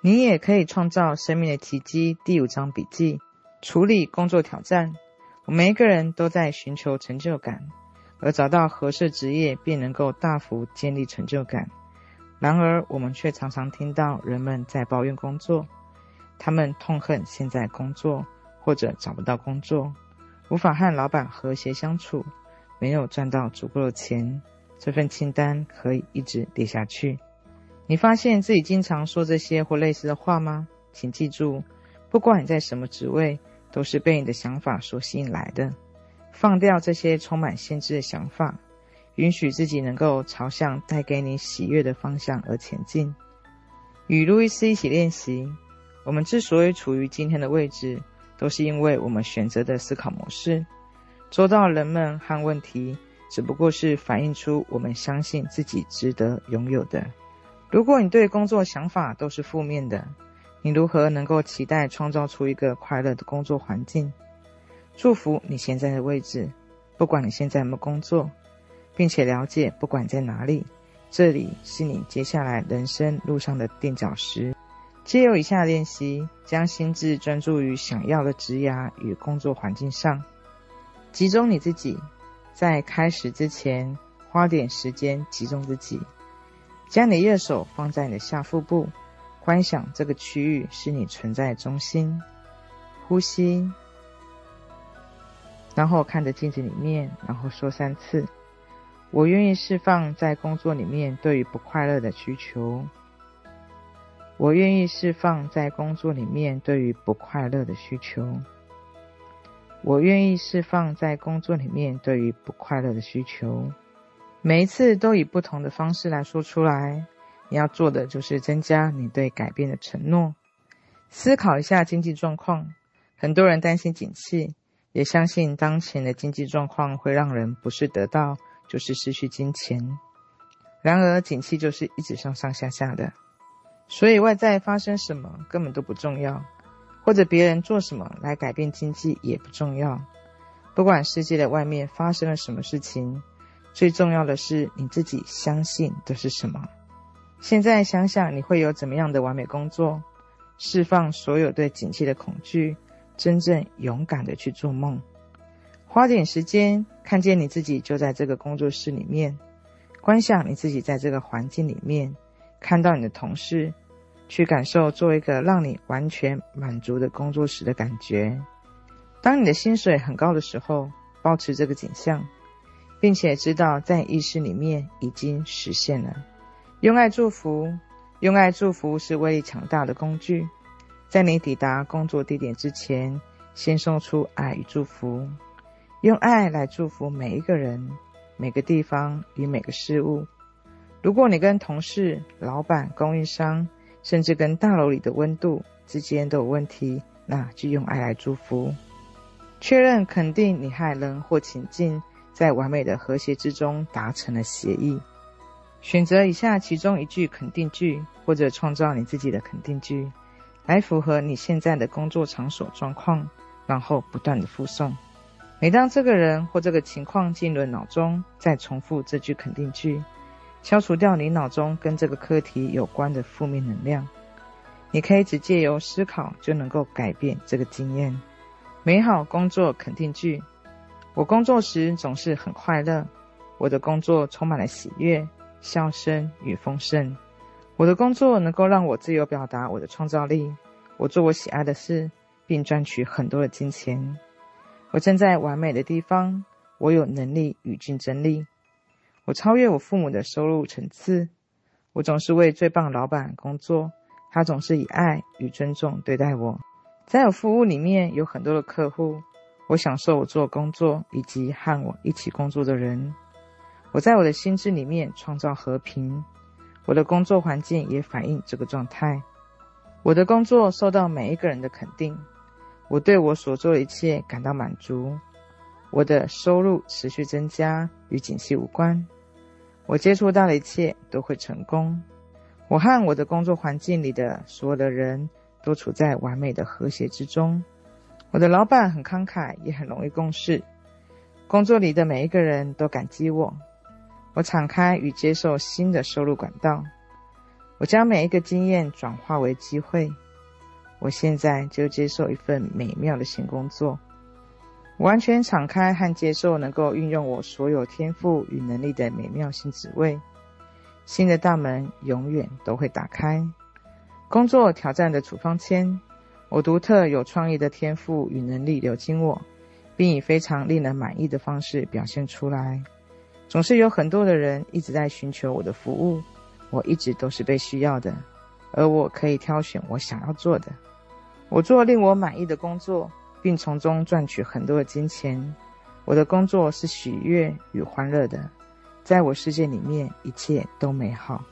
你也可以创造生命的奇迹。第5章笔记，处理工作挑战。我们每一个人都在寻求成就感，而找到合适职业便能够大幅建立成就感。然而，我们却常常听到人们在抱怨工作，他们痛恨现在工作，或者找不到工作，无法和老板和谐相处，没有赚到足够的钱。这份清单可以一直列下去。你发现自己经常说这些或类似的话吗？请记住，不管你在什么职位，都是被你的想法所吸引来的。放掉这些充满限制的想法，允许自己能够朝向带给你喜悦的方向而前进。与路易斯一起练习。我们之所以处于今天的位置，都是因为我们选择的思考模式。周到人们和问题，只不过是反映出我们相信自己值得拥有的。如果你对工作想法都是负面的，你如何能够期待创造出一个快乐的工作环境？祝福你现在的位置，不管你现在有没有工作，并且了解不管在哪里，这里是你接下来人生路上的垫脚石。借由以下练习，将心智专注于想要的职涯与工作环境上，集中你自己。在开始之前，花点时间集中自己，将你右手放在你的下腹部，观想这个区域是你存在的中心，呼吸，然后看着镜子里面，然后说3次：我愿意释放在工作里面对于不快乐的需求。我愿意释放在工作里面对于不快乐的需求。我愿意释放在工作里面对于不快乐的需求。每一次都以不同的方式来说出来。你要做的就是增加你对改变的承诺。思考一下经济状况。很多人担心景气，也相信当前的经济状况会让人不是得到就是失去金钱。然而景气就是一直上上下下的，所以外在发生什么根本都不重要，或者别人做什么来改变经济也不重要。不管世界的外面发生了什么事情，最重要的是你自己相信的是什么。现在想想你会有怎么样的完美工作，释放所有对景气的恐惧，真正勇敢的去做梦。花点时间看见你自己就在这个工作室里面，观想你自己在这个环境里面，看到你的同事，去感受做一个让你完全满足的工作室的感觉。当你的薪水很高的时候，保持这个景象，并且知道在意识里面已经实现了。用爱祝福。用爱祝福是威力强大的工具。在你抵达工作地点之前，先送出爱与祝福。用爱来祝福每一个人，每个地方与每个事物。如果你跟同事、老板、供应商，甚至跟大楼里的温度之间都有问题，那就用爱来祝福。确认肯定你和人或情境在完美的和谐之中达成了协议。选择以下其中一句肯定句，或者创造你自己的肯定句，来符合你现在的工作场所状况，然后不断的附送。每当这个人或这个情况进入脑中，再重复这句肯定句，消除掉你脑中跟这个课题有关的负面能量。你可以只借由思考就能够改变这个经验。美好工作肯定句：我工作时总是很快乐，我的工作充满了喜悦、笑声与丰盛，我的工作能够让我自由表达我的创造力，我做我喜爱的事，并赚取很多的金钱。我站在完美的地方，我有能力与竞争力，我超越我父母的收入层次，我总是为最棒的老板工作，他总是以爱与尊重对待我。在我服务里面有很多的客户，我享受我做工作以及和我一起工作的人。我在我的心智里面创造和平，我的工作环境也反映这个状态。我的工作受到每一个人的肯定，我对我所做的一切感到满足。我的收入持续增加，与景气无关。我接触到的一切都会成功。我和我的工作环境里的所有的人都处在完美的和谐之中。我的老板很慷慨，也很容易共事。工作里的每一个人都感激我。我敞开与接受新的收入管道。我将每一个经验转化为机会。我现在就接受一份美妙的新工作，我完全敞开和接受能够运用我所有天赋与能力的美妙新职位。新的大门永远都会打开，工作挑战的处方签，我独特有创意的天赋与能力流经我，并以非常令人满意的方式表现出来。总是有很多的人一直在寻求我的服务，我一直都是被需要的，而我可以挑选我想要做的。我做令我满意的工作，并从中赚取很多的金钱。我的工作是喜悦与欢乐的，在我世界里面一切都美好。